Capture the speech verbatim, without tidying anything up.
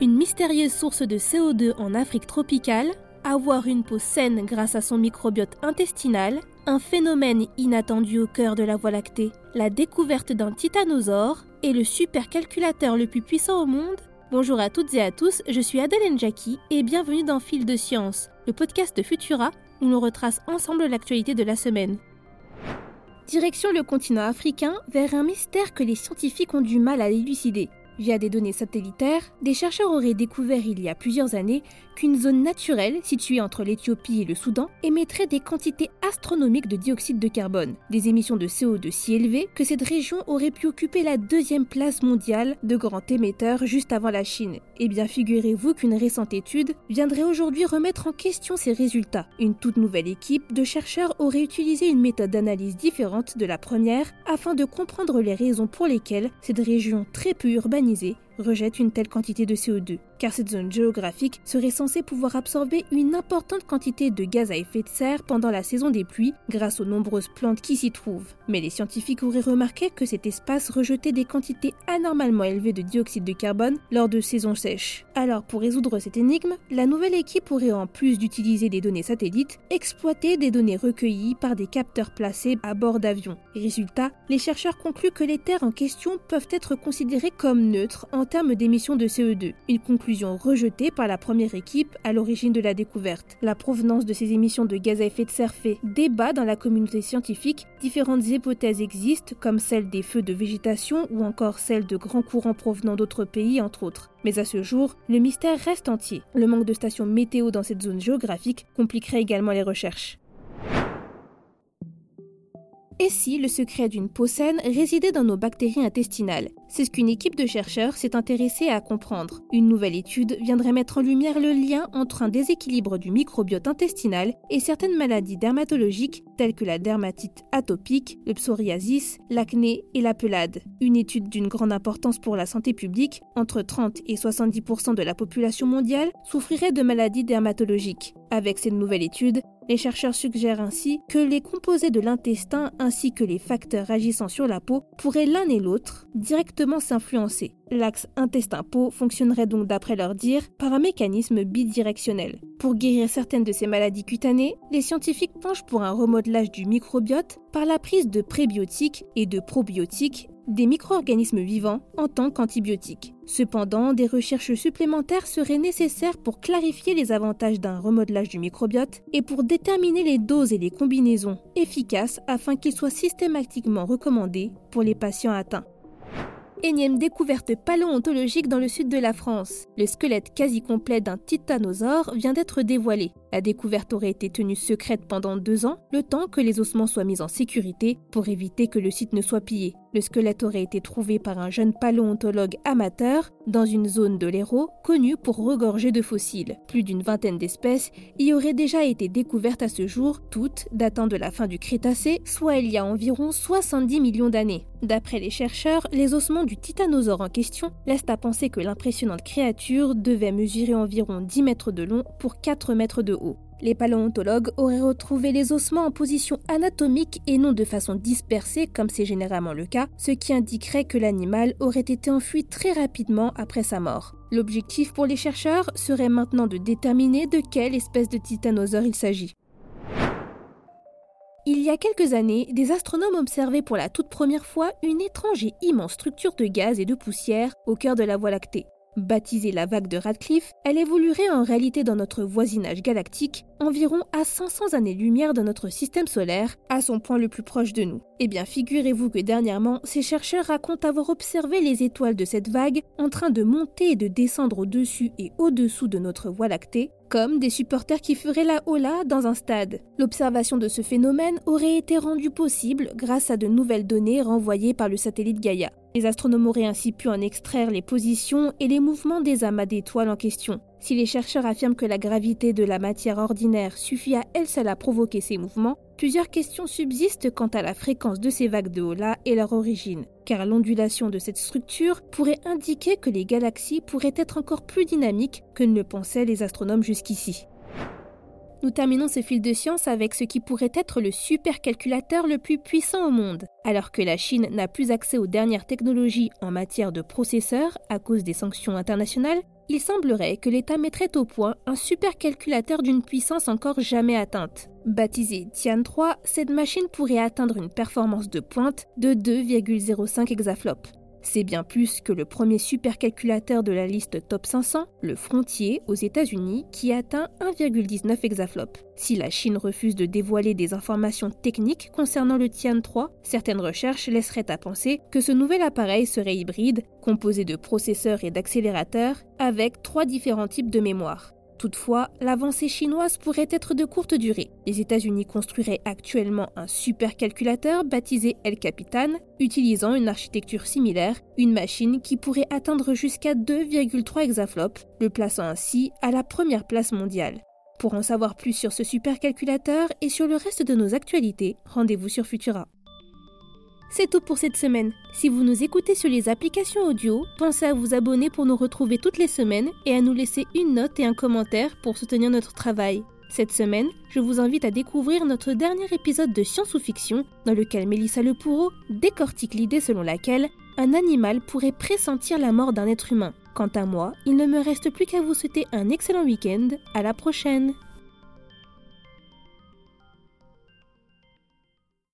une mystérieuse source de C O deux en Afrique tropicale, avoir une peau saine grâce à son microbiote intestinal, un phénomène inattendu au cœur de la Voie lactée, la découverte d'un titanosaure et le supercalculateur le plus puissant au monde. Bonjour à toutes et à tous, je suis Adèle Njaki et bienvenue dans Fil de Science, le podcast de Futura où l'on retrace ensemble l'actualité de la semaine. Direction le continent africain vers un mystère que les scientifiques ont du mal à élucider. Via des données satellitaires, des chercheurs auraient découvert il y a plusieurs années qu'une zone naturelle située entre l'Éthiopie et le Soudan émettrait des quantités astronomiques de dioxyde de carbone, des émissions de C O deux si élevées que cette région aurait pu occuper la deuxième place mondiale de grand émetteur juste avant la Chine. Eh bien figurez-vous qu'une récente étude viendrait aujourd'hui remettre en question ces résultats. Une toute nouvelle équipe de chercheurs aurait utilisé une méthode d'analyse différente de la première afin de comprendre les raisons pour lesquelles cette région très peu urbanisée rejette une telle quantité de C O deux, car cette zone géographique serait censée pouvoir absorber une importante quantité de gaz à effet de serre pendant la saison des pluies grâce aux nombreuses plantes qui s'y trouvent. Mais les scientifiques auraient remarqué que cet espace rejetait des quantités anormalement élevées de dioxyde de carbone lors de saisons sèches. Alors pour résoudre cette énigme, la nouvelle équipe aurait, en plus d'utiliser des données satellites, exploité des données recueillies par des capteurs placés à bord d'avions. Résultat, les chercheurs concluent que les terres en question peuvent être considérées comme neutres en termes d'émissions de C O deux, une conclusion rejetée par la première équipe à l'origine de la découverte. La provenance de ces émissions de gaz à effet de serre fait débat dans la communauté scientifique. Différentes hypothèses existent, comme celle des feux de végétation ou encore celle de grands courants provenant d'autres pays, entre autres. Mais à ce jour, le mystère reste entier. Le manque de stations météo dans cette zone géographique compliquerait également les recherches. Et si le secret d'une peau saine résidait dans nos bactéries intestinales? C'est ce qu'une équipe de chercheurs s'est intéressée à comprendre. Une nouvelle étude viendrait mettre en lumière le lien entre un déséquilibre du microbiote intestinal et certaines maladies dermatologiques telles que la dermatite atopique, le psoriasis, l'acné et la pelade. Une étude d'une grande importance pour la santé publique, entre trente et soixante-dix pour cent de la population mondiale souffrirait de maladies dermatologiques. Avec cette nouvelle étude, les chercheurs suggèrent ainsi que les composés de l'intestin ainsi que les facteurs agissant sur la peau pourraient l'un et l'autre directement s'influencer. L'axe intestin-peau fonctionnerait donc, d'après leur dire, par un mécanisme bidirectionnel. Pour guérir certaines de ces maladies cutanées, les scientifiques penchent pour un remodelage du microbiote par la prise de prébiotiques et de probiotiques, des micro-organismes vivants en tant qu'antibiotiques. Cependant, des recherches supplémentaires seraient nécessaires pour clarifier les avantages d'un remodelage du microbiote et pour déterminer les doses et les combinaisons efficaces afin qu'ils soient systématiquement recommandés pour les patients atteints. Énième découverte paléontologique dans le sud de la France. Le squelette quasi complet d'un titanosaure vient d'être dévoilé. La découverte aurait été tenue secrète pendant deux ans, le temps que les ossements soient mis en sécurité pour éviter que le site ne soit pillé. Le squelette aurait été trouvé par un jeune paléontologue amateur dans une zone de l'Hérault connue pour regorger de fossiles. Plus d'une vingtaine d'espèces y auraient déjà été découvertes à ce jour, toutes datant de la fin du Crétacé, soit il y a environ soixante-dix millions d'années. D'après les chercheurs, les ossements du titanosaure en question laissent à penser que l'impressionnante créature devait mesurer environ dix mètres de long pour quatre mètres de haut. Les paléontologues auraient retrouvé les ossements en position anatomique et non de façon dispersée comme c'est généralement le cas, ce qui indiquerait que l'animal aurait été enfui très rapidement après sa mort. L'objectif pour les chercheurs serait maintenant de déterminer de quelle espèce de titanosaure il s'agit. Il y a quelques années, des astronomes observaient pour la toute première fois une étrange et immense structure de gaz et de poussière au cœur de la Voie lactée. Baptisée la vague de Radcliffe, elle évoluerait en réalité dans notre voisinage galactique, environ à cinq cents années-lumière de notre système solaire, à son point le plus proche de nous. Eh bien figurez-vous que dernièrement, ces chercheurs racontent avoir observé les étoiles de cette vague en train de monter et de descendre au-dessus et au-dessous de notre Voie lactée, comme des supporters qui feraient la hola dans un stade. L'observation de ce phénomène aurait été rendue possible grâce à de nouvelles données renvoyées par le satellite Gaia. Les astronomes auraient ainsi pu en extraire les positions et les mouvements des amas d'étoiles en question. Si les chercheurs affirment que la gravité de la matière ordinaire suffit à elle seule à provoquer ces mouvements, plusieurs questions subsistent quant à la fréquence de ces vagues de hola et leur origine, car l'ondulation de cette structure pourrait indiquer que les galaxies pourraient être encore plus dynamiques que ne le pensaient les astronomes jusqu'ici. Nous terminons ce fil de science avec ce qui pourrait être le supercalculateur le plus puissant au monde. Alors que la Chine n'a plus accès aux dernières technologies en matière de processeurs à cause des sanctions internationales, il semblerait que l'État mettrait au point un supercalculateur d'une puissance encore jamais atteinte. Baptisée Tian trois, cette machine pourrait atteindre une performance de pointe de deux virgule zéro cinq hexaflops. C'est bien plus que le premier supercalculateur de la liste top cinq cents, le Frontier, aux États-Unis, qui atteint un virgule dix-neuf hexaflops. Si la Chine refuse de dévoiler des informations techniques concernant le Tian trois, certaines recherches laisseraient à penser que ce nouvel appareil serait hybride, composé de processeurs et d'accélérateurs, avec trois différents types de mémoire. Toutefois, l'avancée chinoise pourrait être de courte durée. Les États-Unis construiraient actuellement un supercalculateur baptisé El Capitan, utilisant une architecture similaire, une machine qui pourrait atteindre jusqu'à deux virgule trois hexaflops, le plaçant ainsi à la première place mondiale. Pour en savoir plus sur ce supercalculateur et sur le reste de nos actualités, rendez-vous sur Futura. C'est tout pour cette semaine. Si vous nous écoutez sur les applications audio, pensez à vous abonner pour nous retrouver toutes les semaines et à nous laisser une note et un commentaire pour soutenir notre travail. Cette semaine, je vous invite à découvrir notre dernier épisode de Science ou Fiction, dans lequel Mélissa Le Pourreau décortique l'idée selon laquelle un animal pourrait pressentir la mort d'un être humain. Quant à moi, il ne me reste plus qu'à vous souhaiter un excellent week-end. À la prochaine!